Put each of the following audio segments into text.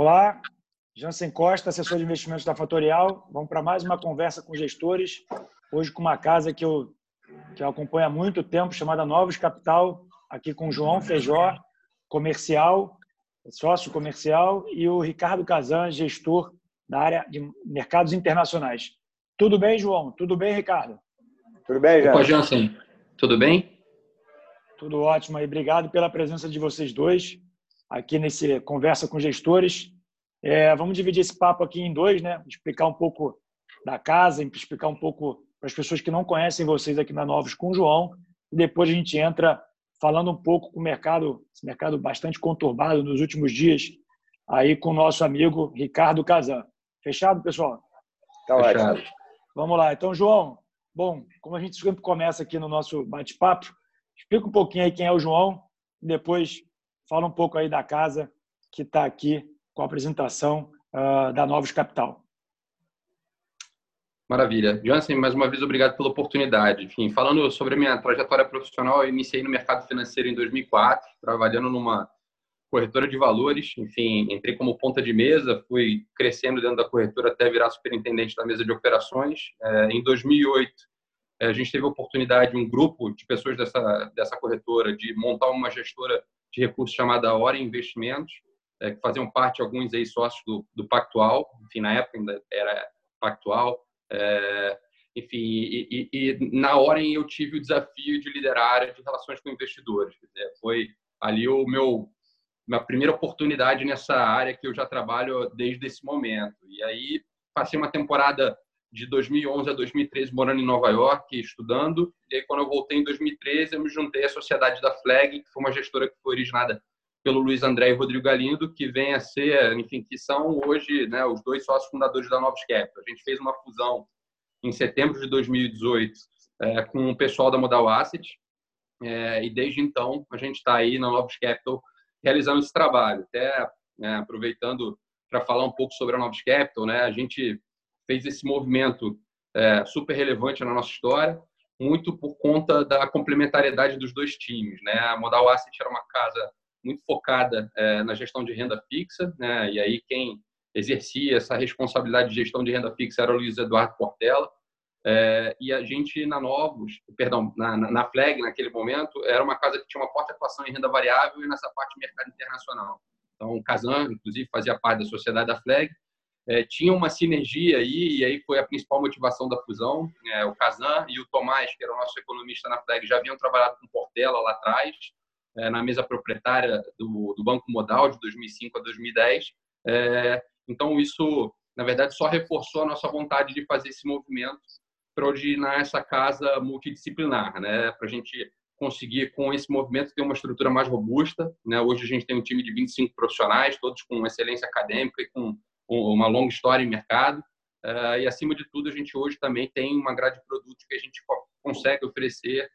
Olá, Jansen Costa, assessor de investimentos da Fatorial. Vamos para mais uma conversa com gestores, hoje com uma casa que eu acompanho há muito tempo, chamada Novus Capital, aqui com o João Feijó, comercial, sócio comercial, e o Ricardo Kazan, gestor da área de mercados internacionais. Tudo bem, João? Tudo bem, Ricardo? Tudo bem, Jansen? Opa, Jansen. Tudo bem? Tudo ótimo. E obrigado pela presença de vocês dois aqui nesse Conversa com Gestores. Vamos dividir esse papo aqui em dois, né? Explicar um pouco da casa, explicar um pouco para as pessoas que não conhecem vocês aqui na Novus com o João. E depois a gente entra falando um pouco com o mercado, esse mercado bastante conturbado nos últimos dias, aí com o nosso amigo Ricardo Kazan. Fechado, pessoal? Tá fechado. Vamos lá. Então, João, bom, como a gente sempre começa aqui no nosso bate-papo, explica um pouquinho aí quem é o João e depois fala um pouco aí da casa que está aqui com a apresentação da Novus Capital. Maravilha. Jansen, mais uma vez, obrigado pela oportunidade. Enfim, falando sobre a minha trajetória profissional, eu iniciei no mercado financeiro em 2004, trabalhando numa corretora de valores. Enfim, entrei como ponta de mesa, fui crescendo dentro da corretora até virar superintendente da mesa de operações. Em 2008, a gente teve a oportunidade, um grupo de pessoas dessa corretora, de montar uma gestora de recursos chamada Hora Investimentos, que faziam parte alguns ex-sócios do Pactual. Enfim, na época ainda era Pactual. Enfim, e na hora eu tive o desafio de liderar a área de relações com investidores. Foi ali minha primeira oportunidade nessa área que eu já trabalho desde esse momento. E aí passei uma temporada de 2011 a 2013 morando em Nova York, estudando. E aí, quando eu voltei em 2013, eu me juntei à sociedade da Flag, que foi uma gestora que foi originada pelo Luiz André e Rodrigo Galindo, que vem a ser, enfim, que são hoje, né, os dois sócios fundadores da Novus Capital. A gente fez uma fusão em setembro de 2018 com o pessoal da Modal Asset e desde então a gente está aí na Novus Capital realizando esse trabalho. Até aproveitando para falar um pouco sobre a Novus Capital, né, a gente fez esse movimento super relevante na nossa história, muito por conta da complementariedade dos dois times, né? A Modal Asset era uma casa muito focada na gestão de renda fixa, né? E aí quem exercia essa responsabilidade de gestão de renda fixa era o Luiz Eduardo Portela, e a gente na Flag, naquele momento, era uma casa que tinha uma forte atuação em renda variável e nessa parte de mercado internacional. Então, o Kazan, inclusive, fazia parte da sociedade da Flag, tinha uma sinergia aí, e aí foi a principal motivação da fusão. O Kazan e o Tomás, que era o nosso economista na Flag, já haviam trabalhado com Portela lá atrás, na mesa proprietária do Banco Modal de 2005 a 2010. Então, isso, na verdade, só reforçou a nossa vontade de fazer esse movimento para originar essa casa multidisciplinar, né? Para a gente conseguir, com esse movimento, ter uma estrutura mais robusta, né? Hoje a gente tem um time de 25 profissionais, todos com excelência acadêmica e com uma longa história em mercado. E, acima de tudo, a gente hoje também tem uma grade de produtos que a gente consegue oferecer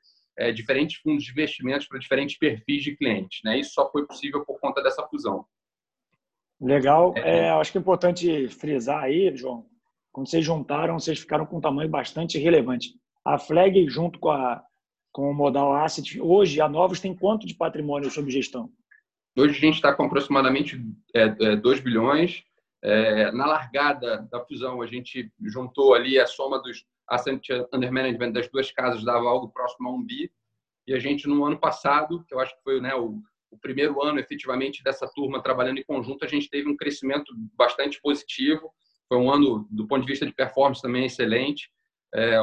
diferentes fundos de investimentos para diferentes perfis de clientes, né? Isso só foi possível por conta dessa fusão. Legal. Acho que é importante frisar aí, João, quando vocês juntaram, vocês ficaram com um tamanho bastante relevante. A Flag, junto com o Modal Asset, hoje a Novus tem quanto de patrimônio sob gestão? Hoje a gente está com aproximadamente 2 bilhões. Na largada da fusão, a gente juntou ali a soma dos assets under management das duas casas, dava algo próximo a 1 bi. E a gente, no ano passado, que eu acho que foi, né, o primeiro ano, efetivamente, dessa turma trabalhando em conjunto, a gente teve um crescimento bastante positivo. Foi um ano, do ponto de vista de performance, também excelente.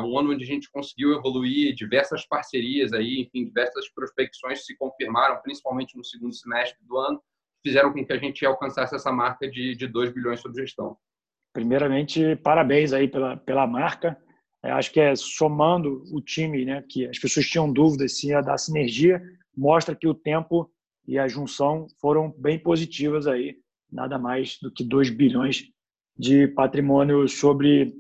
Um ano onde a gente conseguiu evoluir diversas parcerias, aí, enfim, diversas prospecções se confirmaram, principalmente no segundo semestre do ano, fizeram com que a gente alcançasse essa marca de 2 bilhões sob gestão. Primeiramente, parabéns aí pela marca. Acho que somando o time, né, que as pessoas tinham dúvidas se ia dar sinergia, mostra que o tempo e a junção foram bem positivas aí, nada mais do que 2 bilhões de patrimônio sobre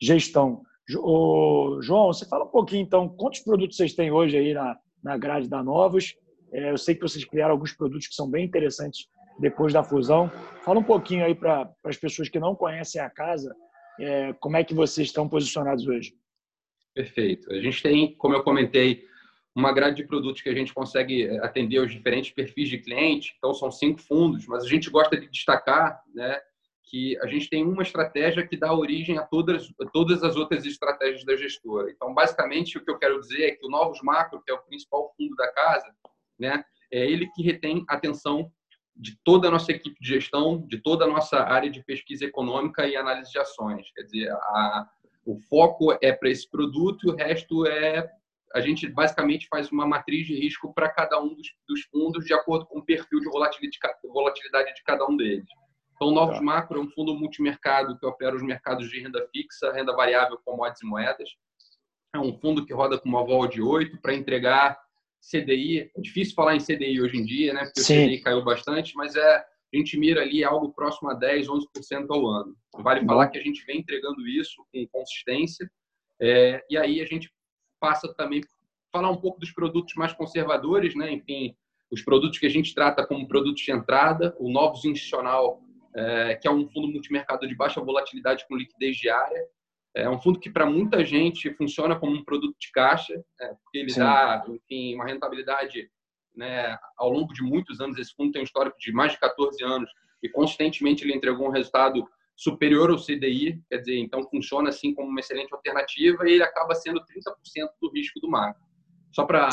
gestão. João, você fala um pouquinho, então, quantos produtos vocês têm hoje aí na grade da Novus? Eu sei que vocês criaram alguns produtos que são bem interessantes depois da fusão. Fala um pouquinho aí para as pessoas que não conhecem a casa, como é que vocês estão posicionados hoje. Perfeito. A gente tem, como eu comentei, uma grade de produtos que a gente consegue atender aos diferentes perfis de cliente. Então, são 5 fundos, mas a gente gosta de destacar, né, que a gente tem uma estratégia que dá origem a todas as outras estratégias da gestora. Então, basicamente, o que eu quero dizer é que o Novus Macro, que é o principal fundo da casa, né, é ele que retém a atenção de toda a nossa equipe de gestão, de toda a nossa área de pesquisa econômica e análise de ações. Quer dizer, o foco é para esse produto e o resto é... A gente basicamente faz uma matriz de risco para cada um dos fundos de acordo com o perfil de volatilidade de cada um deles. Então, o Novus Macro é um fundo multimercado que opera os mercados de renda fixa, renda variável, commodities e moedas. É um fundo que roda com uma vol de 8 para entregar CDI. É difícil falar em CDI hoje em dia, né? Porque o CDI caiu bastante, mas a gente mira ali algo próximo a 10, 11% ao ano. Vale falar que a gente vem entregando isso com consistência. E aí a gente passa também falar um pouco dos produtos mais conservadores, né? Enfim, os produtos que a gente trata como produtos de entrada, o Novus Institucional, que é um fundo multimercado de baixa volatilidade com liquidez diária. É um fundo que, para muita gente, funciona como um produto de caixa, porque ele dá, enfim, uma rentabilidade, né, ao longo de muitos anos. Esse fundo tem um histórico de mais de 14 anos e, consistentemente, ele entregou um resultado superior ao CDI, quer dizer, então funciona assim como uma excelente alternativa e ele acaba sendo 30% do risco do macro. Só para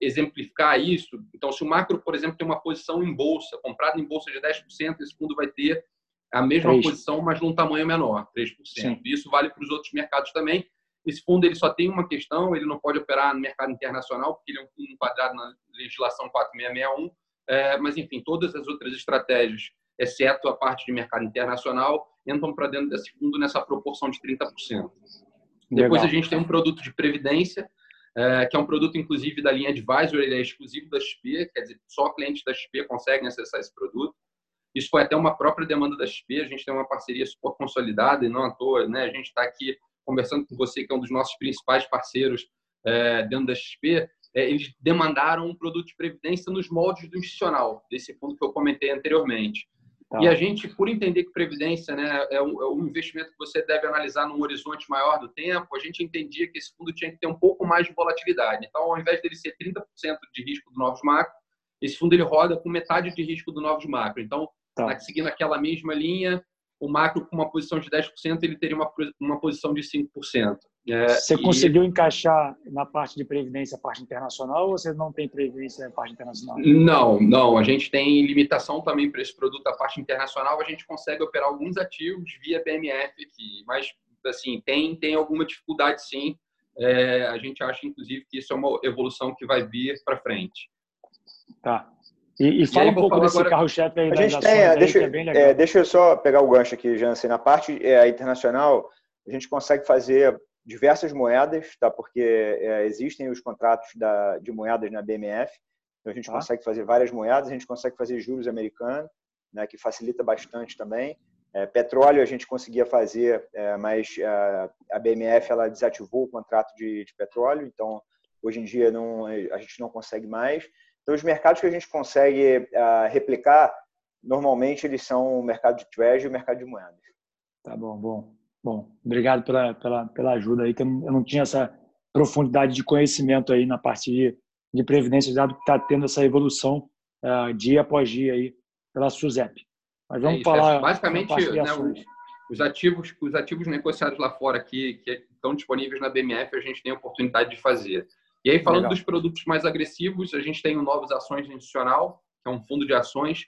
exemplificar isso, então se o macro, por exemplo, tem uma posição em bolsa, comprado em bolsa de 10%, esse fundo vai ter a mesma posição, mas num tamanho menor, 3%. Sim. Isso vale para os outros mercados também. Esse fundo ele só tem uma questão, ele não pode operar no mercado internacional, porque ele é um fundo enquadrado na legislação 4661, mas enfim, todas as outras estratégias, exceto a parte de mercado internacional, entram para dentro desse fundo nessa proporção de 30%. Legal. Depois a gente tem um produto de previdência, que é um produto, inclusive, da linha Advisor, ele é exclusivo da XP, quer dizer, só clientes da XP conseguem acessar esse produto. Isso foi até uma própria demanda da XP, a gente tem uma parceria super consolidada e não à toa, né? A gente está aqui conversando com você, que é um dos nossos principais parceiros dentro da XP. Eles demandaram um produto de previdência nos moldes do institucional, desse fundo que eu comentei anteriormente. Tá. E a gente, por entender que previdência, né, é um investimento que você deve analisar num horizonte maior do tempo, a gente entendia que esse fundo tinha que ter um pouco mais de volatilidade. Então, ao invés dele ser 30% de risco do Novus Macro, esse fundo ele roda com metade de risco do Novus Macro. Então, seguindo aquela mesma linha, o macro com uma posição de 10%, ele teria uma posição de 5%. Você conseguiu encaixar na parte de previdência a parte internacional ou você não tem previdência na parte internacional? Não. A gente tem limitação também para esse produto da parte internacional. A gente consegue operar alguns ativos via BMF aqui, mas assim, tem alguma dificuldade sim. A gente acha, inclusive, que isso é uma evolução que vai vir para frente. Tá. E fala um pouco desse carro-chefe aí. Deixa eu só pegar o gancho aqui, Jansen. Na parte internacional, a gente consegue fazer diversas moedas, tá? Porque existem os contratos de moedas na BMF, então a gente consegue fazer várias moedas, a gente consegue fazer juros americanos, né, que facilita bastante também. Petróleo a gente conseguia fazer, mas a BMF ela desativou o contrato de petróleo, então hoje em dia a gente não consegue mais. Então os mercados que a gente consegue replicar, normalmente eles são o mercado de treasury e o mercado de moedas. Tá bom, Bom, obrigado pela ajuda aí, que eu não tinha essa profundidade de conhecimento aí na parte de previdência, dado que está tendo essa evolução dia após dia aí pela SUSEP. Mas vamos falar... Basicamente, né, os ativos negociados lá fora que estão disponíveis na BMF, a gente tem a oportunidade de fazer. E aí, falando dos produtos mais agressivos, a gente tem o Novus Ações Institucional, que é um fundo de ações,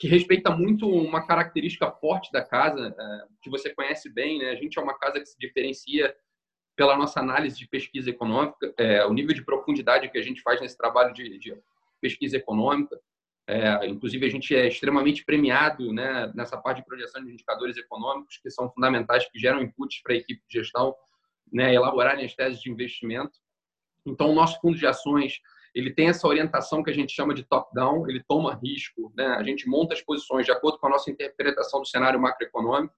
que respeita muito uma característica forte da casa, que você conhece bem, né? A gente é uma casa que se diferencia pela nossa análise de pesquisa econômica, o nível de profundidade que a gente faz nesse trabalho de pesquisa econômica. Inclusive, a gente é extremamente premiado, né, nessa parte de projeção de indicadores econômicos, que são fundamentais, que geram inputs para a equipe de gestão, né, elaborarem as teses de investimento. Então, o nosso fundo de ações... Ele tem essa orientação que a gente chama de top-down, ele toma risco, né? A gente monta as posições de acordo com a nossa interpretação do cenário macroeconômico.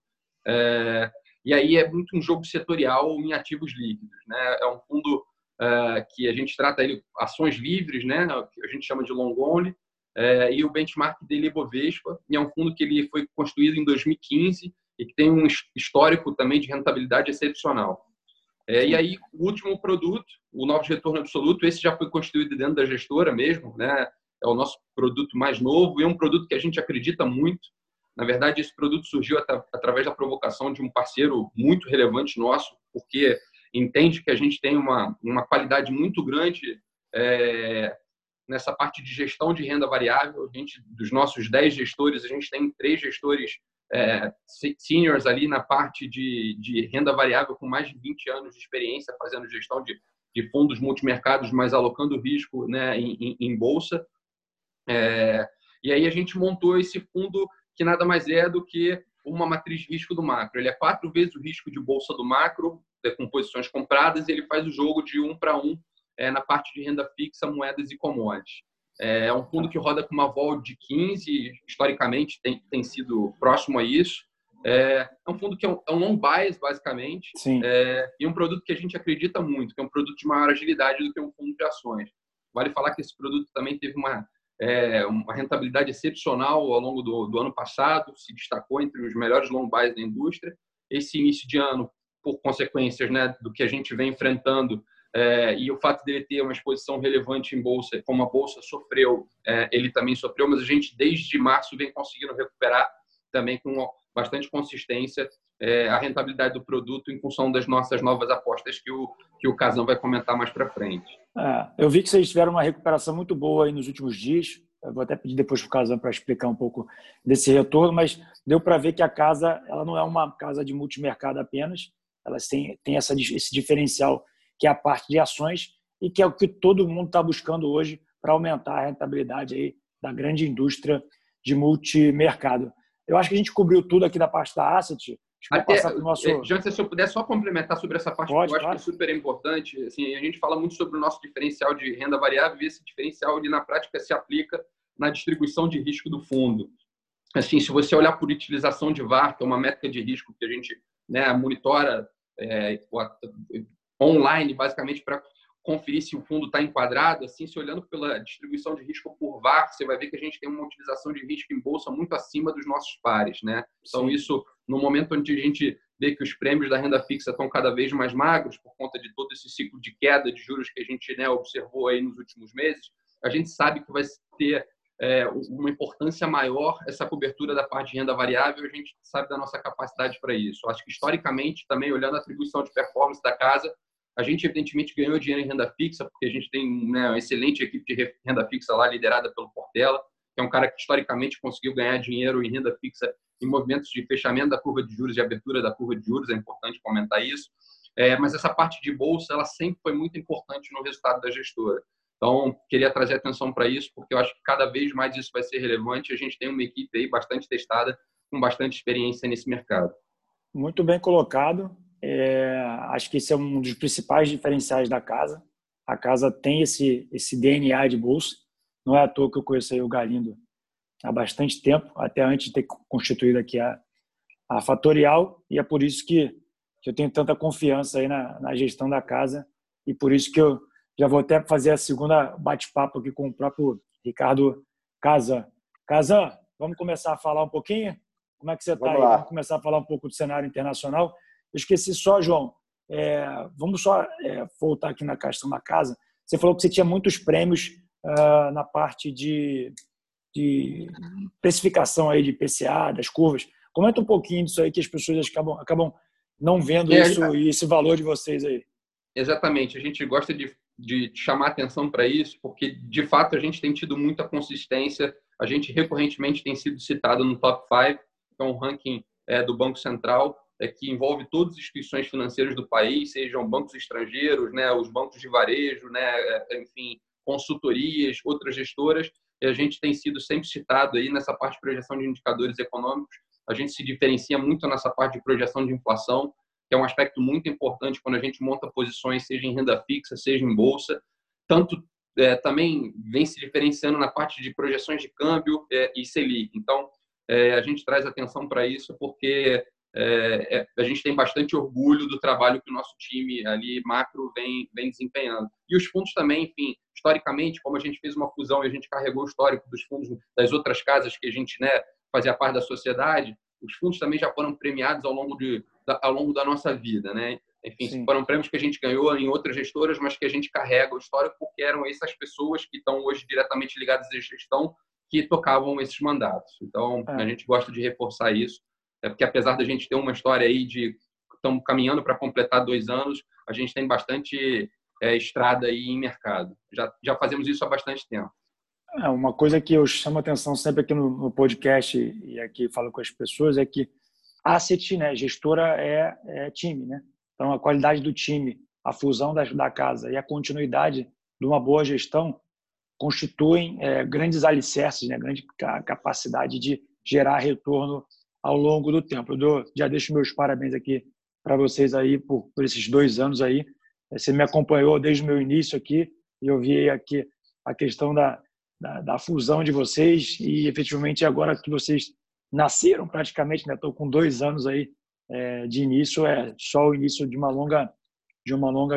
E aí é muito um jogo setorial em ativos líquidos, né? É um fundo que a gente trata ele ações livres, né? Que a gente chama de long only, e o benchmark dele é Bovespa, e é um fundo que ele foi construído em 2015 e que tem um histórico também de rentabilidade excepcional. E aí, o último produto, o Novus Retorno Absoluto, esse já foi constituído dentro da gestora mesmo, né? É o nosso produto mais novo e é um produto que a gente acredita muito. Na verdade, esse produto surgiu através da provocação de um parceiro muito relevante nosso, porque entende que a gente tem uma qualidade muito grande nessa parte de gestão de renda variável. A gente, dos nossos 10 gestores, a gente tem 3 gestores seniors ali na parte de renda variável com mais de 20 anos de experiência fazendo gestão de fundos multimercados, mas alocando risco, né, em bolsa. E aí a gente montou esse fundo que nada mais é do que uma matriz de risco do macro. Ele é 4 vezes o risco de bolsa do macro, com posições compradas, e ele faz o jogo de 1 para 1 na parte de renda fixa, moedas e commodities. É um fundo que roda com uma vol de 15, historicamente tem sido próximo a isso. É um fundo que é um long bias, basicamente, e um produto que a gente acredita muito, que é um produto de maior agilidade do que um fundo de ações. Vale falar que esse produto também teve uma rentabilidade excepcional ao longo do ano passado, se destacou entre os melhores long bias da indústria. Esse início de ano, por consequências, né, do que a gente vem enfrentando, e o fato dele ter uma exposição relevante em bolsa, como a bolsa sofreu, ele também sofreu, mas a gente desde março vem conseguindo recuperar também com bastante consistência a rentabilidade do produto em função das nossas novas apostas que o Kazan vai comentar mais para frente. Eu vi que vocês tiveram uma recuperação muito boa aí nos últimos dias. Eu vou até pedir depois para o Kazan para explicar um pouco desse retorno, mas deu para ver que a casa, ela não é uma casa de multimercado apenas, ela tem esse diferencial que é a parte de ações, e que é o que todo mundo está buscando hoje para aumentar a rentabilidade aí da grande indústria de multimercado. Eu acho que a gente cobriu tudo aqui da parte da asset. Jansen, se eu puder só complementar sobre essa parte, que eu acho que é super importante. Assim, a gente fala muito sobre o nosso diferencial de renda variável, e esse diferencial ele, na prática, se aplica na distribuição de risco do fundo. Assim, se você olhar por utilização de VAR, que é uma métrica de risco que a gente, né, monitora online, basicamente, para conferir se o fundo está enquadrado. Assim, se olhando pela distribuição de risco por VAR, você vai ver que a gente tem uma utilização de risco em bolsa muito acima dos nossos pares, né? Então, isso, no momento onde a gente vê que os prêmios da renda fixa estão cada vez mais magros, por conta de todo esse ciclo de queda de juros que a gente, né, observou aí nos últimos meses, a gente sabe que vai ter uma importância maior essa cobertura da parte de renda variável. A gente sabe da nossa capacidade para isso. Acho que, historicamente, também, olhando a atribuição de performance da casa, a gente, evidentemente, ganhou dinheiro em renda fixa, porque a gente tem, né, uma excelente equipe de renda fixa lá, liderada pelo Portela, que é um cara que, historicamente, conseguiu ganhar dinheiro em renda fixa em movimentos de fechamento da curva de juros e abertura da curva de juros. É importante comentar isso. Mas essa parte de bolsa, ela sempre foi muito importante no resultado da gestora. Então, queria trazer atenção para isso, porque eu acho que cada vez mais isso vai ser relevante. A gente tem uma equipe aí bastante testada, com bastante experiência nesse mercado. Muito bem colocado. Acho que esse é um dos principais diferenciais da casa. A casa tem esse DNA de bolsa. Não é à toa que eu conheço aí o Galindo há bastante tempo, até antes de ter constituído aqui a Fatorial, e é por isso que eu tenho tanta confiança aí na gestão da casa, e por isso que eu já vou até fazer a segunda bate-papo aqui com o próprio Ricardo Kazan. Kazan, vamos começar a falar um pouquinho? Como é que você está aí? Vamos começar a falar um pouco do cenário internacional. Eu esqueci só, João, vamos só voltar aqui na questão da casa. Você falou que você tinha muitos prêmios na parte de precificação aí de PCA, das curvas. Comenta um pouquinho disso aí, que as pessoas acabam não vendo isso e esse valor de vocês aí. Exatamente. A gente gosta de chamar atenção para isso, porque, de fato, a gente tem tido muita consistência. A gente, recorrentemente, tem sido citado no Top 5, que é um ranking do Banco Central, que envolve todas as instituições financeiras do país, sejam bancos estrangeiros, né, os bancos de varejo, né, enfim, consultorias, outras gestoras. E a gente tem sido sempre citado aí nessa parte de projeção de indicadores econômicos. A gente se diferencia muito nessa parte de projeção de inflação, que é um aspecto muito importante quando a gente monta posições, seja em renda fixa, seja em bolsa. Tanto também vem se diferenciando na parte de projeções de câmbio e Selic. Então, a gente traz atenção para isso, porque a gente tem bastante orgulho do trabalho que o nosso time ali macro vem desempenhando. E os fundos também, enfim, historicamente, como a gente fez uma fusão e a gente carregou o histórico dos fundos das outras casas que a gente, né, fazia parte da sociedade, os fundos também já foram premiados ao longo da nossa vida, né? Enfim, sim, foram prêmios que a gente ganhou em outras gestoras, mas que a gente carrega o histórico porque eram essas pessoas que estão hoje diretamente ligadas à gestão que tocavam esses mandatos. Então, a gente gosta de reforçar isso. É porque, apesar da gente ter uma história aí de... Estamos caminhando para completar 2 anos, a gente tem bastante estrada aí em mercado. Já fazemos isso há bastante tempo. Uma coisa que eu chamo a atenção sempre aqui no podcast e aqui falo com as pessoas é que asset, né, gestora é time, né? Então, a qualidade do time, a fusão da casa e a continuidade de uma boa gestão constituem grandes alicerces, né? Grande capacidade de gerar retorno ao longo do tempo. Já deixo meus parabéns aqui para vocês aí por esses 2 anos aí. Você me acompanhou desde o meu início aqui e eu vi aqui a questão da fusão de vocês e, efetivamente, agora que vocês nasceram praticamente, né? Estou com 2 anos aí de início, é só o início de uma longa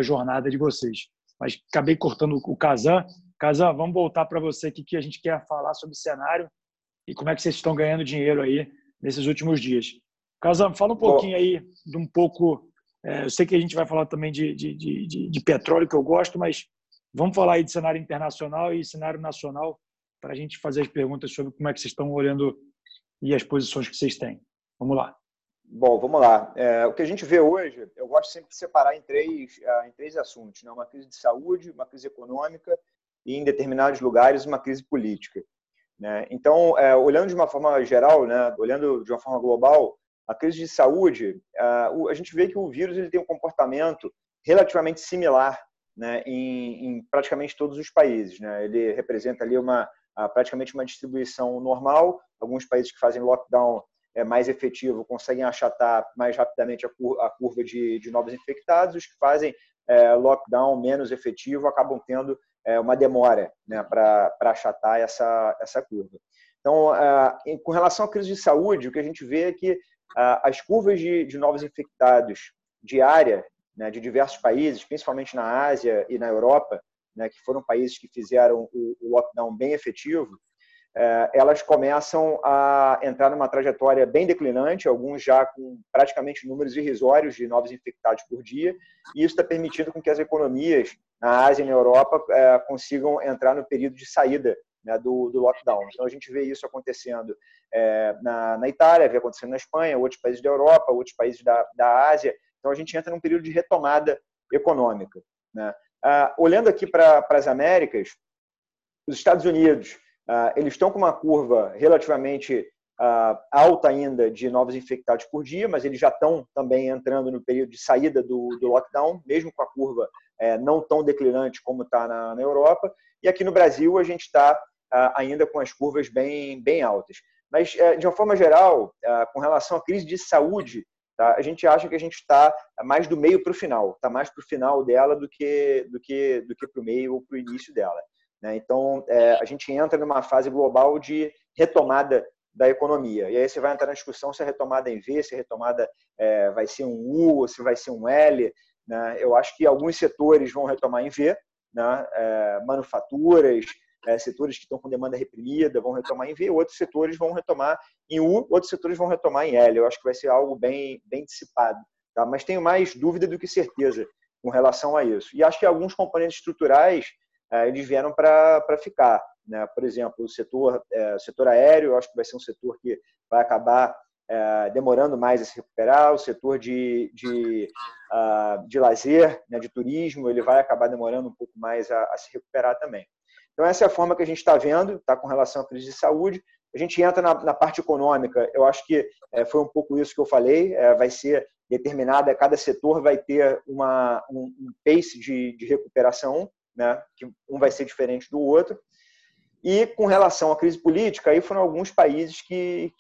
jornada de vocês. Mas acabei cortando o Kazan. Kazan, vamos voltar para você aqui, que a gente quer falar sobre o cenário e como é que vocês estão ganhando dinheiro aí nesses últimos dias. Kazan, fala um pouquinho aí de um pouco... eu sei que a gente vai falar também de petróleo, que eu gosto, mas vamos falar aí de cenário internacional e cenário nacional para a gente fazer as perguntas sobre como é que vocês estão olhando e as posições que vocês têm. Vamos lá. Bom, vamos lá. O que a gente vê hoje, eu gosto sempre de separar em três assuntos, né? Uma crise de saúde, uma crise econômica e, em determinados lugares, uma crise política, né? Então, olhando de uma forma geral, né? Olhando de uma forma global, a crise de saúde, a gente vê que o vírus ele tem um comportamento relativamente similar, né? Em praticamente todos os países, né? Ele representa ali praticamente uma distribuição normal. Alguns países que fazem lockdown mais efetivo conseguem achatar mais rapidamente a curva de novos infectados. Os que fazem lockdown menos efetivo acabam tendo uma demora, né, para achatar essa curva. Então, com relação à crise de saúde, o que a gente vê é que as curvas de novos infectados diária, né, de diversos países, principalmente na Ásia e na Europa, né, que foram países que fizeram o lockdown bem efetivo, elas começam a entrar numa trajetória bem declinante, alguns já com praticamente números irrisórios de novos infectados por dia, e isso está permitindo com que as economias na Ásia e na Europa consigam entrar no período de saída, né, do lockdown. Então, a gente vê isso acontecendo na Itália, vê acontecendo na Espanha, outros países da Europa, outros países da Ásia. Então, a gente entra num período de retomada econômica, né? Olhando aqui para as Américas, os Estados Unidos... eles estão com uma curva relativamente alta ainda de novos infectados por dia, mas eles já estão também entrando no período de saída do lockdown, mesmo com a curva não tão declinante como está na Europa. E aqui no Brasil a gente está ainda com as curvas bem altas. Mas, de uma forma geral, com relação à crise de saúde, tá? A gente acha que a gente está mais do meio para o final, está mais para o final dela do que para o meio ou para o início dela. Então, a gente entra numa fase global de retomada da economia. E aí você vai entrar na discussão se a retomada é em V, se a retomada vai ser um U ou se vai ser um L, né? Eu acho que alguns setores vão retomar em V, né? Manufaturas, setores que estão com demanda reprimida vão retomar em V, outros setores vão retomar em U, outros setores vão retomar em L. Eu acho que vai ser algo bem dissipado, tá? Mas tenho mais dúvida do que certeza com relação a isso. E acho que alguns componentes estruturais eles vieram para ficar, né? Por exemplo, o setor aéreo, eu acho que vai ser um setor que vai acabar demorando mais a se recuperar, o setor de lazer, né? De turismo, ele vai acabar demorando um pouco mais a se recuperar também. Então, essa é a forma que a gente está vendo, tá, com relação à crise de saúde. A gente entra na parte econômica, eu acho que foi um pouco isso que eu falei, vai ser determinada, cada setor vai ter um pace de recuperação, né? Que um vai ser diferente do outro. E com relação à crise política, aí foram alguns países que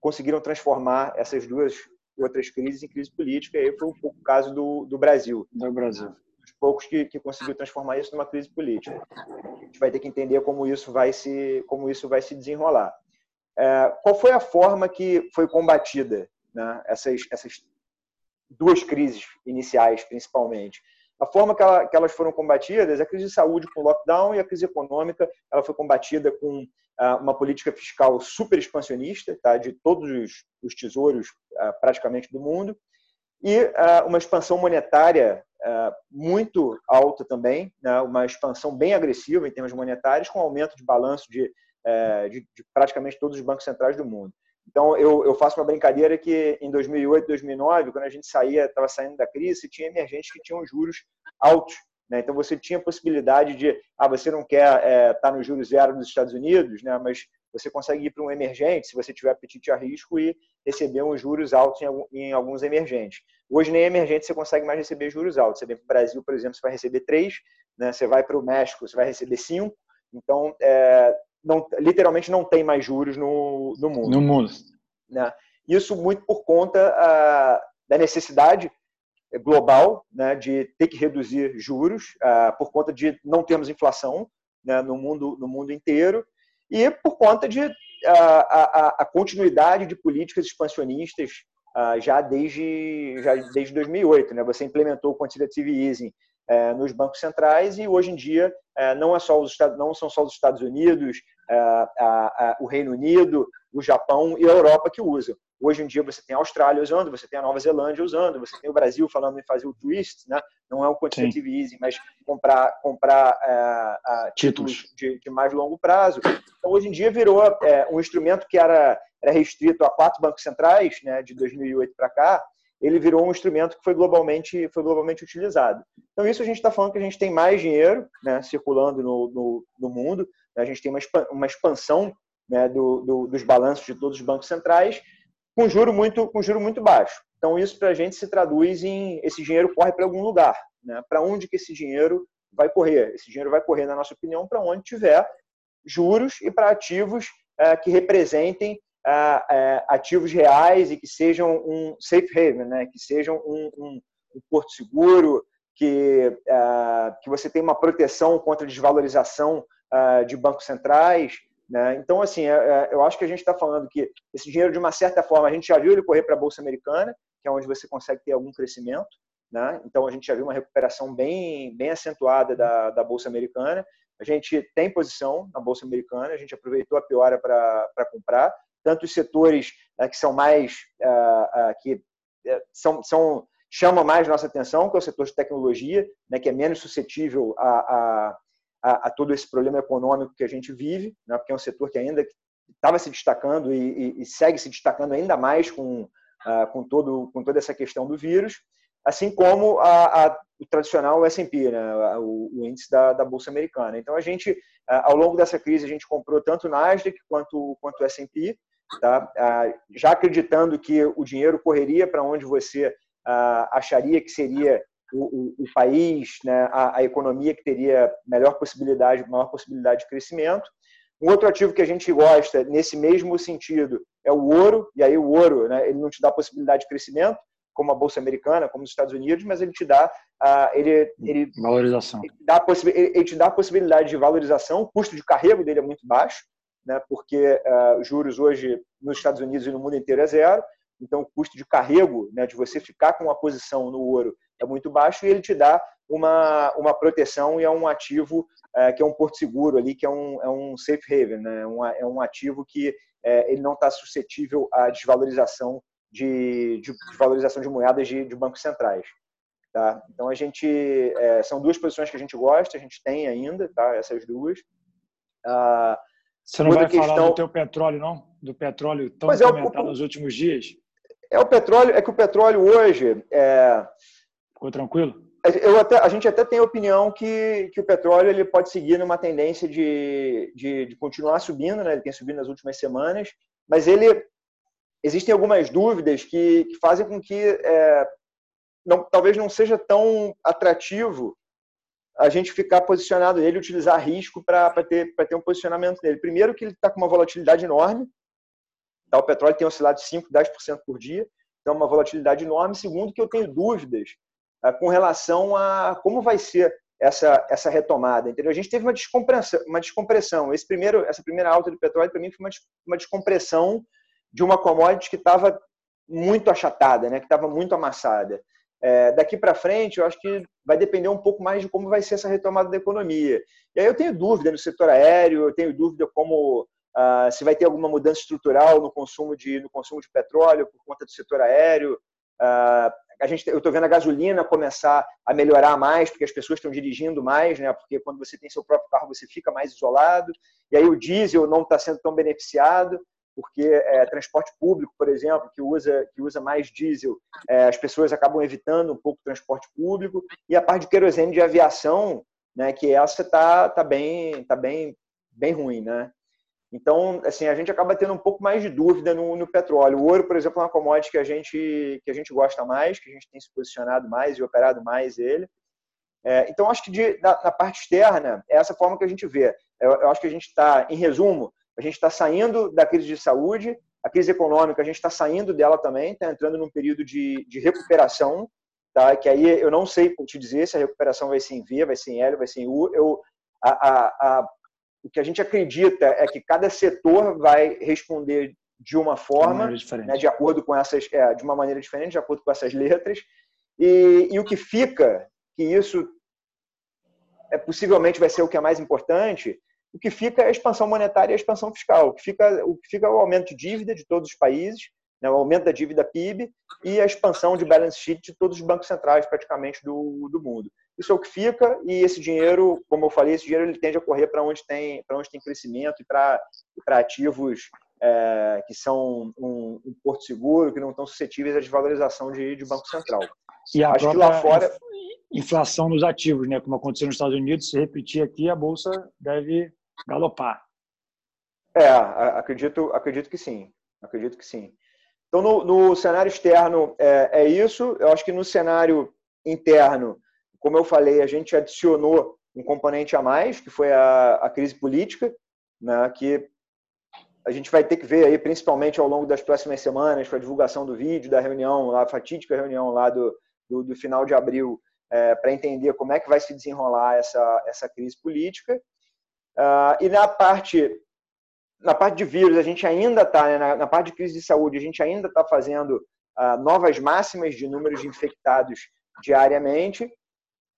conseguiram transformar essas duas outras crises em crise política, e aí foi um pouco o caso do Brasil. Do Brasil. Os poucos que conseguiram transformar isso numa crise política. A gente vai ter que entender como isso vai se desenrolar. Qual foi a forma que foi combatida, né? Essas duas crises iniciais, principalmente? A forma que elas foram combatidas, a crise de saúde com o lockdown e a crise econômica, ela foi combatida com uma política fiscal super expansionista, tá? De todos os tesouros praticamente do mundo. e uma expansão monetária muito alta também, né? Uma expansão bem agressiva em termos monetários, com aumento de balanço de praticamente todos os bancos centrais do mundo. Então, eu faço uma brincadeira que em 2008, 2009, quando a gente estava saindo da crise, tinha emergentes que tinham juros altos. Né? Então, você tinha a possibilidade de, você não quer estar no juro zero nos Estados Unidos, né? Mas você consegue ir para um emergente, se você tiver apetite a risco, e receber uns juros altos em alguns emergentes. Hoje, nem emergente você consegue mais receber juros altos. Você vem para o Brasil, por exemplo, você vai receber 3, né? Você vai para o México, você vai receber 5. Então, literalmente não tem mais juros no mundo. No mundo. Né? Isso muito por conta da necessidade global, né, de ter que reduzir juros, por conta de não termos inflação, né, no mundo inteiro, e por conta de a continuidade de políticas expansionistas já desde 2008. Né? Você implementou o quantitative easing nos bancos centrais, e hoje em dia não são só os Estados Unidos, o Reino Unido, o Japão e a Europa que usam. Hoje em dia você tem a Austrália usando, você tem a Nova Zelândia usando, você tem o Brasil falando em fazer o twist, né? Não é um quantitative easing, mas comprar títulos de mais longo prazo. Então, hoje em dia virou um instrumento que era restrito a 4 bancos centrais, né, de 2008 para cá. Ele virou um instrumento que foi globalmente utilizado. Então, isso a gente está falando que a gente tem mais dinheiro, né, circulando no mundo, a gente tem uma expansão, né, dos balanços de todos os bancos centrais, com juro muito baixo. Então, isso para a gente se traduz em esse dinheiro corre para algum lugar. Né? Para onde que esse dinheiro vai correr? Esse dinheiro vai correr, na nossa opinião, para onde tiver juros e para ativos que representem ativos reais e que sejam um safe haven, né? Que sejam um porto seguro, que você tenha uma proteção contra desvalorização de bancos centrais. Né? Então, assim, eu acho que a gente está falando que esse dinheiro, de uma certa forma, a gente já viu ele correr para a Bolsa Americana, que é onde você consegue ter algum crescimento. Né? Então, a gente já viu uma recuperação bem, bem acentuada da Bolsa Americana. A gente tem posição na Bolsa Americana, a gente aproveitou a piora para comprar. Tanto os setores que são mais chamam mais nossa atenção, que é o setor de tecnologia, né, que é menos suscetível a todo esse problema econômico que a gente vive, né, porque é um setor que ainda estava se destacando e segue se destacando ainda mais com toda essa questão do vírus, assim como o tradicional S&P, né, o índice da Bolsa Americana. Então, a gente, ao longo dessa crise, a gente comprou tanto Nasdaq quanto S&P, tá? Já acreditando que o dinheiro correria para onde você acharia que seria o país, né, a economia que teria maior possibilidade de crescimento. Um outro ativo que a gente gosta, nesse mesmo sentido, é o ouro. E aí o ouro, né, ele não te dá possibilidade de crescimento, como a Bolsa Americana, como os Estados Unidos, mas ele te dá valorização. Ele te dá a possibilidade de valorização. O custo de carrego dele é muito baixo, né, porque os juros hoje nos Estados Unidos e no mundo inteiro é zero. Então, o custo de carrego, né, de você ficar com uma posição no ouro é muito baixo, e ele te dá uma proteção, e é um ativo que é um porto seguro ali, que é um safe haven, né, é um ativo que ele não está suscetível à desvalorização de valorização de moedas de bancos centrais. Tá? Então, a gente são duas posições que a gente gosta, a gente tem ainda, tá? Essas duas. Você não vai falar do teu petróleo, não? Do petróleo tão comentado nos últimos dias? É que o petróleo hoje... Ficou tranquilo? A gente até tem a opinião que o petróleo ele pode seguir numa tendência de continuar subindo, né? Ele tem subido nas últimas semanas, mas ele... Existem algumas dúvidas que fazem com que talvez não seja tão atrativo a gente ficar posicionado nele, utilizar risco para ter um posicionamento nele. Primeiro que ele está com uma volatilidade enorme. Tá? O petróleo tem oscilado 5%, 10% por dia. Então, uma volatilidade enorme. Segundo, que eu tenho dúvidas com relação a como vai ser essa retomada. Entendeu? A gente teve uma descompressão. Essa primeira alta do petróleo, para mim, foi uma descompressão de uma commodity que estava muito achatada, né? Que estava muito amassada. Daqui para frente, eu acho que vai depender um pouco mais de como vai ser essa retomada da economia. E aí eu tenho dúvida no setor aéreo, eu tenho dúvida como se vai ter alguma mudança estrutural no consumo de petróleo por conta do setor aéreo. Eu estou vendo a gasolina começar a melhorar mais, porque as pessoas estão dirigindo mais, né? Porque quando você tem seu próprio carro, você fica mais isolado. E aí o diesel não está sendo tão beneficiado, porque transporte público, por exemplo, que usa mais diesel, as pessoas acabam evitando um pouco o transporte público. E a parte de querosene de aviação, né? Que essa está bem ruim, né? Então, assim, a gente acaba tendo um pouco mais de dúvida no petróleo. O ouro, por exemplo, é uma commodity que a gente gosta mais, que a gente tem se posicionado mais e operado mais ele. Então, acho que na parte externa, é essa forma que a gente vê. Eu acho que a gente está, em resumo, a gente está saindo da crise de saúde, a crise econômica, a gente está saindo dela também, está entrando num período de recuperação, tá? Que aí eu não sei te dizer se a recuperação vai ser em V, vai ser em L, vai ser em U. O que a gente acredita é que cada setor vai responder de uma forma, né, de acordo com essas, de uma maneira diferente, de acordo com essas letras. E o que fica, que isso possivelmente vai ser o que é mais importante, o que fica é a expansão monetária e a expansão fiscal. O que fica é o aumento de dívida de todos os países, né, o aumento da dívida PIB e a expansão de balance sheet de todos os bancos centrais praticamente do mundo. Isso é o que fica, e esse dinheiro, como eu falei, esse dinheiro ele tende a correr para onde tem crescimento e para ativos que são um porto seguro, que não estão suscetíveis à desvalorização de banco central. E a acho que lá fora inflação nos ativos, né? Como aconteceu nos Estados Unidos, se repetir aqui, a Bolsa deve galopar. Acredito que sim. Acredito que sim. Então, no cenário externo, é isso. Eu acho que no cenário interno, como eu falei, a gente adicionou um componente a mais, que foi a crise política, né, que a gente vai ter que ver aí, principalmente ao longo das próximas semanas, com a divulgação do vídeo, da reunião, a fatídica reunião lá do final de abril, para entender como é que vai se desenrolar essa crise política. E na parte de vírus, a gente ainda está, né, na parte de crise de saúde, a gente ainda está fazendo novas máximas de números de infectados diariamente.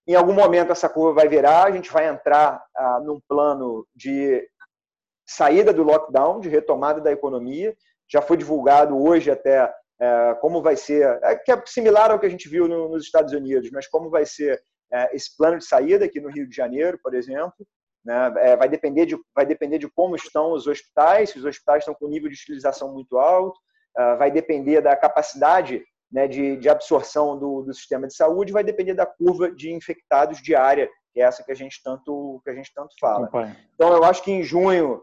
Em algum momento essa curva vai virar, a gente vai entrar num plano de saída do lockdown, de retomada da economia. Já foi divulgado hoje até como vai ser, que é similar ao que a gente viu nos Estados Unidos, mas como vai ser esse plano de saída aqui no Rio de Janeiro, por exemplo. Né? Vai depender de como estão os hospitais, se os hospitais estão com um nível de utilização muito alto, vai depender da capacidade, né, de absorção do sistema de saúde, vai depender da curva de infectados diária, que é essa que a gente tanto fala. Então, eu acho que em junho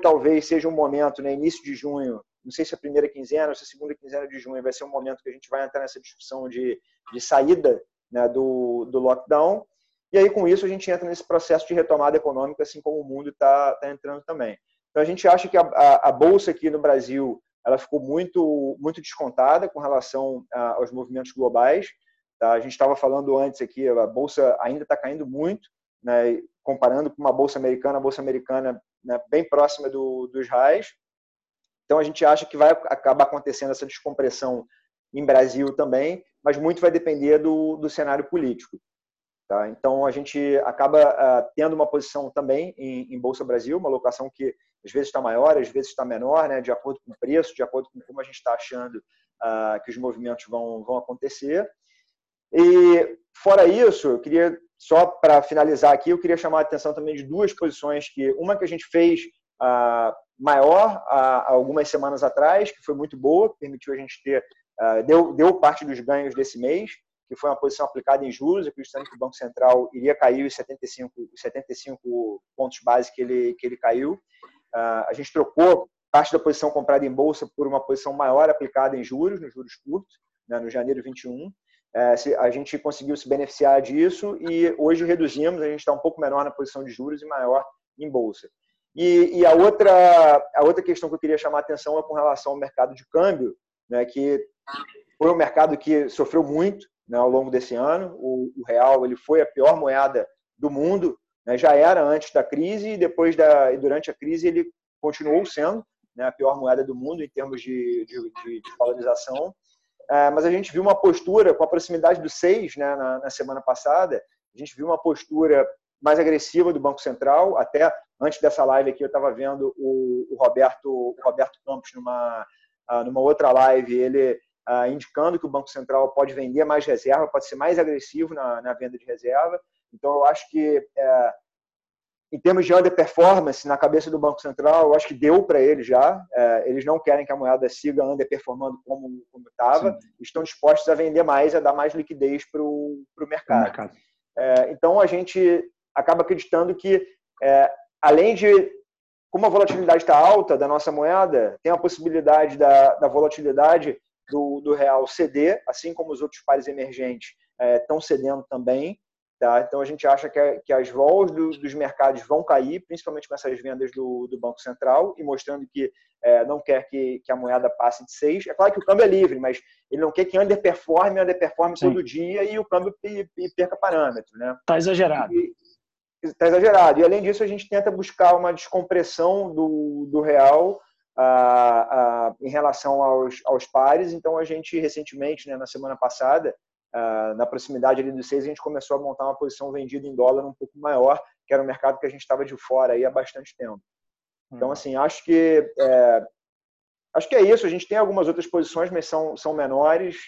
talvez seja um momento, né, início de junho, não sei se a primeira quinzena ou se a segunda quinzena de junho vai ser um momento que a gente vai entrar nessa discussão de saída, né, do lockdown, e aí com isso a gente entra nesse processo de retomada econômica, assim como o mundo está entrando também. Então, a gente acha que a Bolsa aqui no Brasil, ela ficou muito, muito descontada com relação aos movimentos globais. Tá? A gente estava falando antes aqui, a Bolsa ainda está caindo muito, né? Comparando com uma Bolsa americana, a Bolsa americana, né, bem próxima dos highs. Então, a gente acha que vai acabar acontecendo essa descompressão em Brasil também, mas muito vai depender do cenário político. Tá? Então, a gente acaba tendo uma posição também em Bolsa Brasil, uma alocação que às vezes está maior, às vezes está menor, né? De acordo com o preço, de acordo com como a gente está achando que os movimentos vão acontecer. E, fora isso, eu queria, só para finalizar aqui, eu queria chamar a atenção também de duas posições, que a gente fez maior há algumas semanas atrás, que foi muito boa, que permitiu a gente ter, deu parte dos ganhos desse mês, que foi uma posição aplicada em juros, acreditando que o Banco Central iria cair os 75 pontos base que ele caiu. A gente trocou parte da posição comprada em Bolsa por uma posição maior aplicada em juros, nos juros curtos, né, no janeiro 21. A gente conseguiu se beneficiar disso e hoje reduzimos, a gente está um pouco menor na posição de juros e maior em Bolsa. E a outra questão que eu queria chamar a atenção é com relação ao mercado de câmbio, né, que foi um mercado que sofreu muito, né, ao longo desse ano. O real ele foi a pior moeda do mundo, já era antes da crise e durante a crise ele continuou sendo, né, a pior moeda do mundo em termos de valorização. Mas a gente viu uma postura, com a proximidade do 6, né, na semana passada, a gente viu uma postura mais agressiva do Banco Central. Até antes dessa live aqui eu estava vendo o Roberto Campos numa outra live, ele indicando que o Banco Central pode vender mais reserva, pode ser mais agressivo na venda de reserva. Então, eu acho que, em termos de underperformance, na cabeça do Banco Central, eu acho que deu para eles já. Eles não querem que a moeda siga underperformando como estava. Estão dispostos a vender mais, a dar mais liquidez para o mercado. Então, a gente acaba acreditando que, além de... Como a volatilidade está alta da nossa moeda, tem a possibilidade da volatilidade do real ceder, assim como os outros pares emergentes estão cedendo também. Tá? Então, a gente acha que as vols dos mercados vão cair, principalmente com essas vendas do Banco Central, e mostrando que não quer que a moeda passe de 6. É claro que o câmbio é livre, mas ele não quer que underperforme todo dia e o câmbio perca parâmetro. Né? Tá exagerado. E, além disso, a gente tenta buscar uma descompressão do real em relação aos pares. Então, a gente, recentemente, né, na semana passada, na proximidade ali dos 6, a gente começou a montar uma posição vendida em dólar um pouco maior, que era um mercado que a gente estava de fora aí há bastante tempo. Então, assim, acho que é isso. A gente tem algumas outras posições, mas são menores.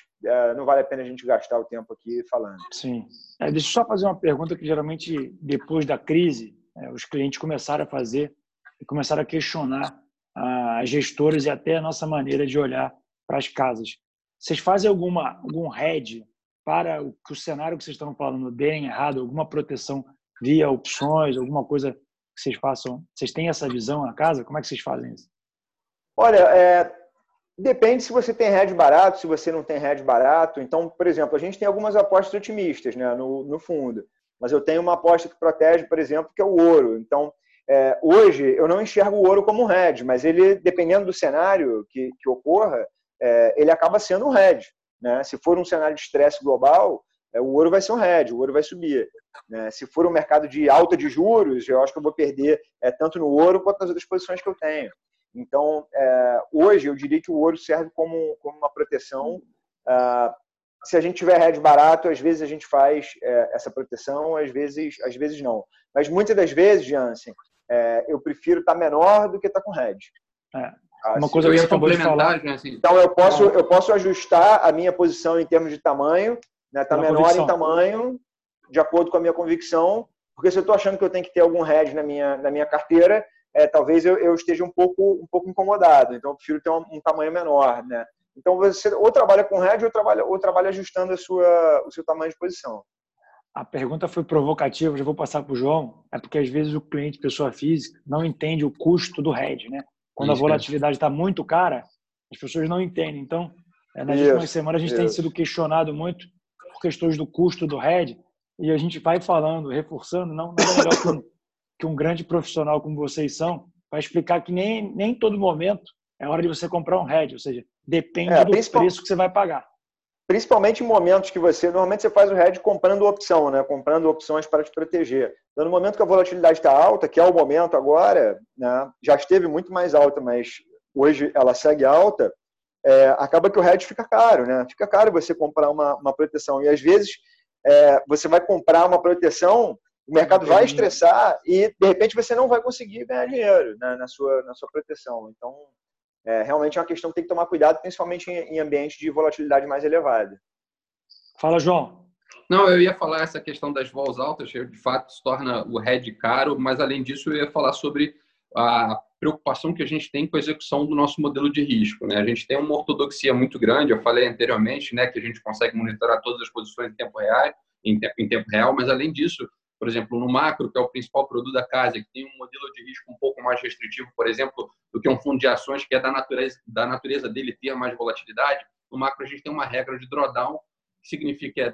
Não vale a pena a gente gastar o tempo aqui falando. Sim. Deixa eu só fazer uma pergunta que, geralmente, depois da crise, os clientes começaram a fazer e começaram a questionar as gestoras e até a nossa maneira de olhar para as casas. Vocês fazem algum hedge para o cenário que vocês estão falando bem errado, alguma proteção via opções, alguma coisa que vocês façam? Vocês têm essa visão na casa? Como é que vocês fazem isso? Olha, depende se você tem hedge barato, se você não tem hedge barato. Então, por exemplo, a gente tem algumas apostas otimistas, né, no fundo. Mas eu tenho uma aposta que protege, por exemplo, que é o ouro. Então, hoje, eu não enxergo o ouro como um hedge, mas ele, dependendo do cenário que ocorra, ele acaba sendo um hedge. Né? Se for um cenário de estresse global, o ouro vai ser um hedge, o ouro vai subir. Né? Se for um mercado de alta de juros, eu acho que eu vou perder tanto no ouro quanto nas outras posições que eu tenho. Então, hoje, eu diria que o ouro serve como uma proteção. Se a gente tiver hedge barato, às vezes a gente faz essa proteção, às vezes não. Mas muitas das vezes, Jansen, eu prefiro estar menor do que estar com hedge. Uma coisa que eu ia complementar, Jansen. Então, eu posso ajustar a minha posição em termos de tamanho, né? Tá menor convicção. Em tamanho, de acordo com a minha convicção, porque se eu estou achando que eu tenho que ter algum hedge na minha carteira, talvez eu esteja um pouco incomodado. Então, eu prefiro ter um tamanho menor. Né? Então, você ou trabalha com hedge ou trabalha ajustando o seu tamanho de posição. A pergunta foi provocativa, já vou passar para o João. É porque, às vezes, o cliente, pessoa física, não entende o custo do hedge. Né? Quando a volatilidade está muito cara, as pessoas não entendem. Então, nas últimas semanas, a gente tem sido questionado muito por questões do custo do hedge. E a gente vai falando, reforçando, não é melhor que um grande profissional como vocês são, vai explicar que nem todo momento é hora de você comprar um hedge, ou seja, depende do preço que você vai pagar. Principalmente em momentos que normalmente você faz o hedge comprando opção, né? Comprando opções para te proteger. Então, no momento que a volatilidade está alta, que é o momento agora, né? Já esteve muito mais alta, mas hoje ela segue alta, acaba que o hedge fica caro, né? Fica caro você comprar uma proteção. E às vezes você vai comprar uma proteção. O mercado vai estressar e, de repente, você não vai conseguir ganhar dinheiro, né, na sua proteção. Então, realmente é uma questão que tem que tomar cuidado, principalmente em ambientes de volatilidade mais elevada. Fala, João. Não, eu ia falar essa questão das vols altas, que de fato se torna o hedge caro, mas, além disso, eu ia falar sobre a preocupação que a gente tem com a execução do nosso modelo de risco. Né? A gente tem uma ortodoxia muito grande, eu falei anteriormente, né, que a gente consegue monitorar todas as posições em tempo real, mas, além disso, por exemplo, no macro, que é o principal produto da casa, que tem um modelo de risco um pouco mais restritivo, por exemplo, do que um fundo de ações, que é da natureza dele ter mais volatilidade, no macro a gente tem uma regra de drawdown, que significa que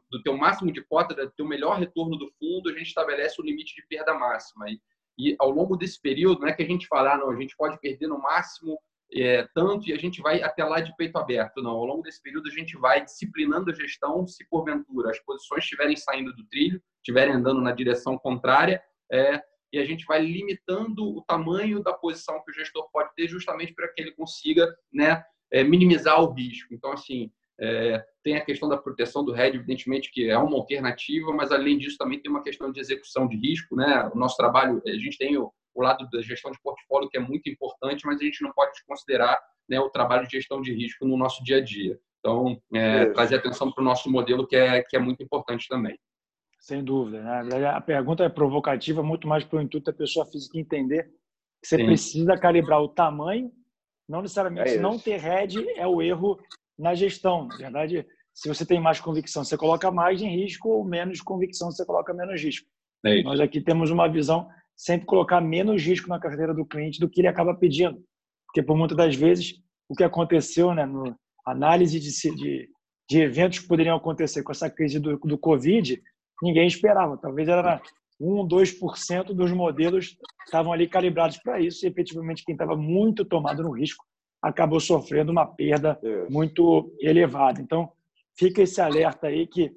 do teu máximo de cota, do teu melhor retorno do fundo, a gente estabelece o limite de perda máxima. E ao longo desse período, não é que a gente fala, não, a gente pode perder no máximo tanto e a gente vai até lá de peito aberto. Não, ao longo desse período a gente vai disciplinando a gestão, se porventura as posições estiverem saindo do trilho, estiverem andando na direção contrária, e a gente vai limitando o tamanho da posição que o gestor pode ter, justamente para que ele consiga, né, minimizar o risco. Então, assim, tem a questão da proteção do hedge, evidentemente, que é uma alternativa, mas, além disso, também tem uma questão de execução de risco. Né? O nosso trabalho, a gente tem o lado da gestão de portfólio, que é muito importante, mas a gente não pode desconsiderar, né, o trabalho de gestão de risco no nosso dia a dia. Então, trazer atenção para o nosso modelo, que é muito importante também. Sem dúvida, né? A pergunta é provocativa, muito mais para o intuito da pessoa física entender que você precisa calibrar o tamanho, não necessariamente, se não ter hedge é o erro na gestão. Na verdade, se você tem mais convicção, você coloca mais em risco, ou menos convicção, você coloca menos risco. Nós aqui temos uma visão, sempre colocar menos risco na carteira do cliente do que ele acaba pedindo. Porque, por muitas das vezes, o que aconteceu, né, na análise de eventos que poderiam acontecer com essa crise do Covid, ninguém esperava. Talvez era 1, 2% dos modelos estavam ali calibrados para isso e, efetivamente, quem estava muito tomado no risco acabou sofrendo uma perda muito elevada. Então, fica esse alerta aí que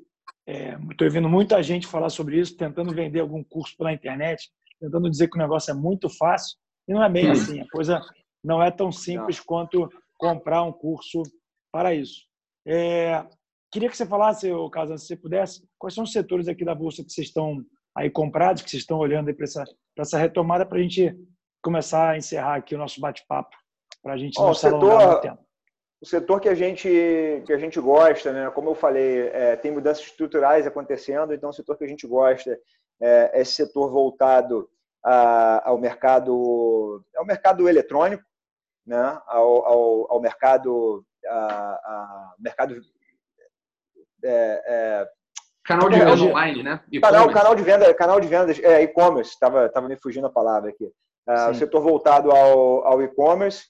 estou vendo muita gente falar sobre isso, tentando vender algum curso pela internet, tentando dizer que o negócio é muito fácil e não é bem assim. A coisa não é tão simples quanto comprar um curso para isso. Queria que você falasse, Kazan, se você pudesse, quais são os setores aqui da Bolsa que vocês estão aí comprados, que vocês estão olhando para essa retomada, para a gente começar a encerrar aqui o nosso bate-papo, para a gente não se alongar no tempo. O setor que a gente gosta, né? Como eu falei, tem mudanças estruturais acontecendo, então o setor que a gente gosta é esse setor voltado ao mercado eletrônico, né? ao mercado... canal de venda online, né? Canal de vendas, e-commerce, estava me fugindo a palavra aqui. O setor voltado ao e-commerce,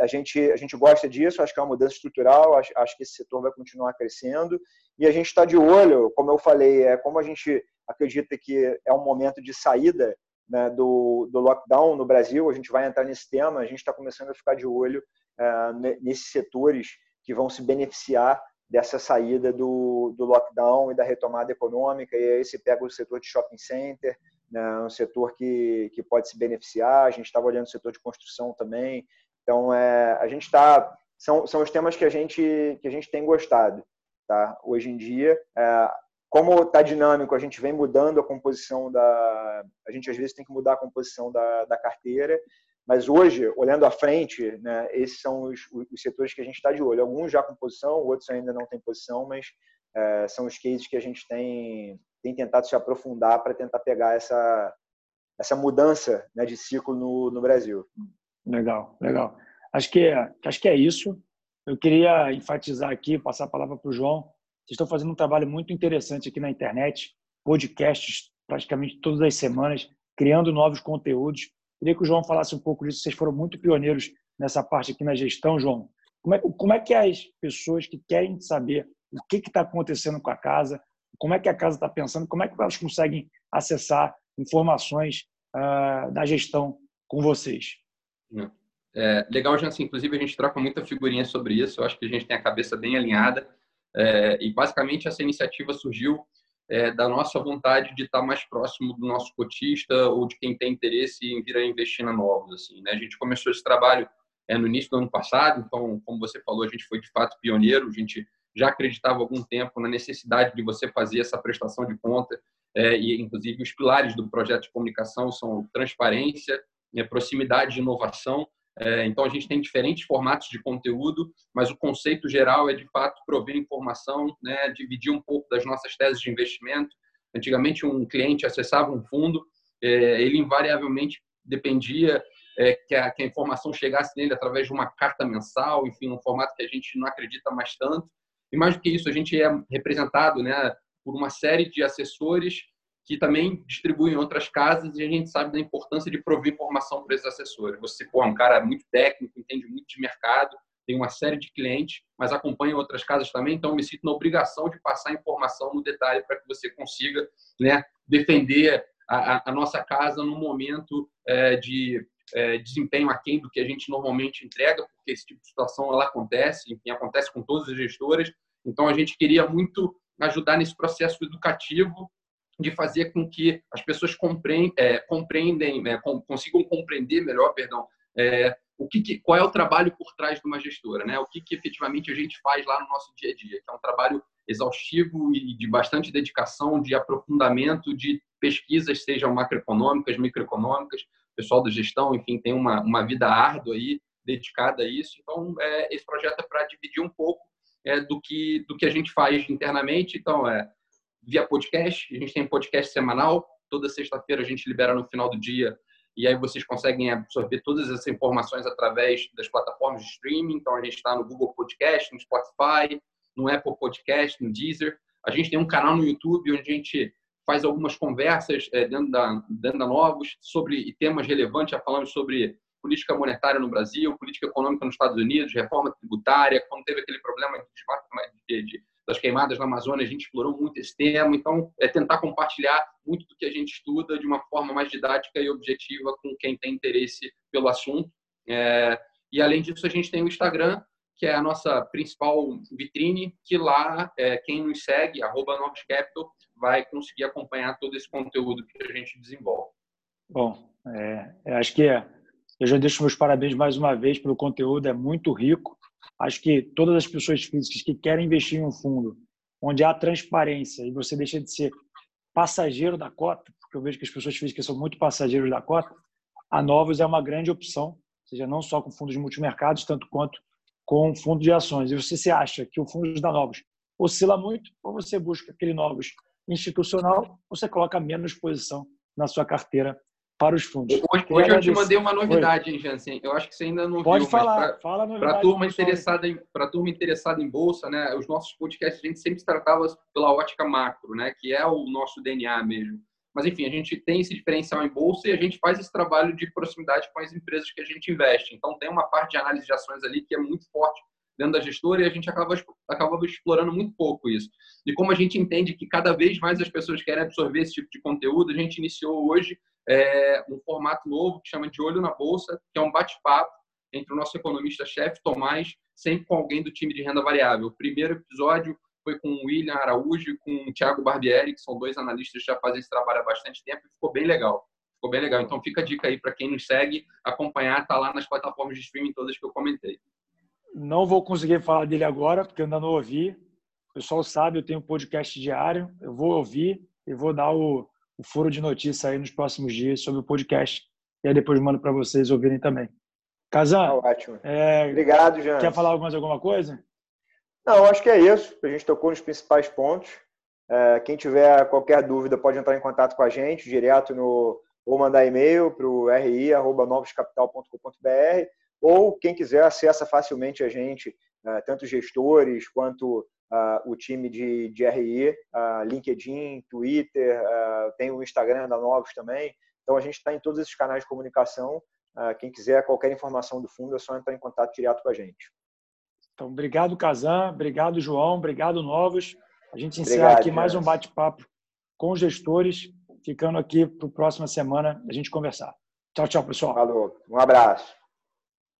a gente gosta disso, acho que é uma mudança estrutural, acho que esse setor vai continuar crescendo e a gente está de olho, como eu falei, como a gente acredita que é um momento de saída, né, do lockdown no Brasil, a gente vai entrar nesse tema, a gente está começando a ficar de olho nesses setores que vão se beneficiar dessa saída do lockdown e da retomada econômica, e aí se pega o setor de shopping center, né, um setor que pode se beneficiar, a gente estava olhando o setor de construção também, então a gente está, são os temas que a gente tem gostado, tá? Hoje em dia, como está dinâmico, a gente vem mudando a composição a gente às vezes tem que mudar a composição da carteira, mas hoje, olhando à frente, né, esses são os setores que a gente está de olho. Alguns já com posição, outros ainda não têm posição, mas são os cases que a gente tem tentado se aprofundar para tentar pegar essa mudança, né, de ciclo no Brasil. Legal. Acho que é isso. Eu queria enfatizar aqui, passar a palavra para o João. Vocês estão fazendo um trabalho muito interessante aqui na internet, podcasts praticamente todas as semanas, criando novos conteúdos. Queria que o João falasse um pouco disso. Vocês foram muito pioneiros nessa parte aqui na gestão, João. Como é que as pessoas que querem saber o que está acontecendo com a casa, como é que a casa está pensando, como é que elas conseguem acessar informações da gestão com vocês? Legal, Jansen. Inclusive, a gente troca muita figurinha sobre isso. Eu acho que a gente tem a cabeça bem alinhada. E, basicamente, essa iniciativa surgiu da nossa vontade de estar mais próximo do nosso cotista ou de quem tem interesse em vir a investir na Novus, assim, né? A gente começou esse trabalho no início do ano passado, então, como você falou, a gente foi de fato pioneiro, a gente já acreditava há algum tempo na necessidade de você fazer essa prestação de conta, e inclusive os pilares do projeto de comunicação são transparência, proximidade e inovação. Então, a gente tem diferentes formatos de conteúdo, mas o conceito geral é, de fato, prover informação, né? Dividir um pouco das nossas teses de investimento. Antigamente, um cliente acessava um fundo, ele invariavelmente dependia que a informação chegasse nele através de uma carta mensal, enfim, um formato que a gente não acredita mais tanto. E mais do que isso, a gente é representado, né, por uma série de assessores que também distribuem outras casas, e a gente sabe da importância de prover informação para esses assessores. Você é um cara muito técnico, entende muito de mercado, tem uma série de clientes, mas acompanha outras casas também, então eu me sinto na obrigação de passar informação no detalhe para que você consiga, né, defender a nossa casa num momento de desempenho aquém do que a gente normalmente entrega, porque esse tipo de situação ela acontece, enfim, acontece com todas as gestoras. Então, a gente queria muito ajudar nesse processo educativo de fazer com que as pessoas consigam compreender melhor, qual é o trabalho por trás de uma gestora, né? O que efetivamente a gente faz lá no nosso dia a dia, que é um trabalho exaustivo e de bastante dedicação, de aprofundamento de pesquisas, sejam macroeconômicas, microeconômicas, pessoal da gestão, enfim, tem uma vida árdua aí, dedicada a isso. Então, esse projeto é para dividir um pouco do que a gente faz internamente. Então, via podcast, a gente tem um podcast semanal, toda sexta-feira a gente libera no final do dia, e aí vocês conseguem absorver todas essas informações através das plataformas de streaming. Então, a gente está no Google Podcast, no Spotify, no Apple Podcast, no Deezer. A gente tem um canal no YouTube onde a gente faz algumas conversas dentro da Novus sobre temas relevantes. Já falamos sobre política monetária no Brasil, política econômica nos Estados Unidos, reforma tributária. Quando teve aquele problema das queimadas na Amazônia, a gente explorou muito esse tema. Então, é tentar compartilhar muito do que a gente estuda de uma forma mais didática e objetiva com quem tem interesse pelo assunto. E, além disso, a gente tem o Instagram, que é a nossa principal vitrine, que lá quem nos segue, @NovusCapital, vai conseguir acompanhar todo esse conteúdo que a gente desenvolve. Bom, acho que eu já deixo meus parabéns mais uma vez pelo conteúdo, é muito rico. Acho que todas as pessoas físicas que querem investir em um fundo onde há transparência e você deixa de ser passageiro da cota, porque eu vejo que as pessoas físicas são muito passageiros da cota, a Novus é uma grande opção, ou seja, não só com fundos de multimercados, tanto quanto com fundo de ações. E você se acha que o fundo da Novus oscila muito, ou você busca aquele Novus institucional, você coloca menos posição na sua carteira para os fundos. Hoje eu te mandei uma novidade, hein, Jansen? Eu acho que você ainda não pode viu. Pode falar. Para a turma interessada em Bolsa, né, os nossos podcasts a gente sempre tratava pela ótica macro, né, que é o nosso DNA mesmo. Mas, enfim, a gente tem esse diferencial em Bolsa e a gente faz esse trabalho de proximidade com as empresas que a gente investe. Então, tem uma parte de análise de ações ali que é muito forte dentro da gestora e a gente acaba explorando muito pouco isso. E como a gente entende que cada vez mais as pessoas querem absorver esse tipo de conteúdo, a gente iniciou hoje um formato novo que chama De Olho na Bolsa, que é um bate-papo entre o nosso economista-chefe, Tomás, sempre com alguém do time de renda variável. O primeiro episódio foi com o William Araújo e com o Thiago Barbieri, que são dois analistas que já fazem esse trabalho há bastante tempo, e ficou bem legal. Então, fica a dica aí para quem nos segue, acompanhar, está lá nas plataformas de streaming todas que eu comentei. Não vou conseguir falar dele agora, porque eu ainda não ouvi. O pessoal sabe, eu tenho um podcast diário, eu vou ouvir e vou dar o furo de notícia aí nos próximos dias sobre o podcast. E aí depois mando para vocês ouvirem também. Kazan, ótimo. Obrigado, Jansen. Quer falar mais alguma coisa? Não, acho que é isso. A gente tocou nos principais pontos. Quem tiver qualquer dúvida pode entrar em contato com a gente direto ou mandar e-mail para o ri@novuscapital.com.br, ou quem quiser acessa facilmente a gente, tanto os gestores quanto o time de RI, LinkedIn, Twitter, tem o Instagram da Novus também. Então a gente está em todos esses canais de comunicação. Quem quiser qualquer informação do fundo é só entrar em contato direto com a gente. Então, obrigado, Kazan. Obrigado, João. Obrigado, Novus. A gente encerra aqui mais um bate-papo com os gestores, ficando aqui para a próxima semana a gente conversar. Tchau, tchau, pessoal. Falou. Um abraço.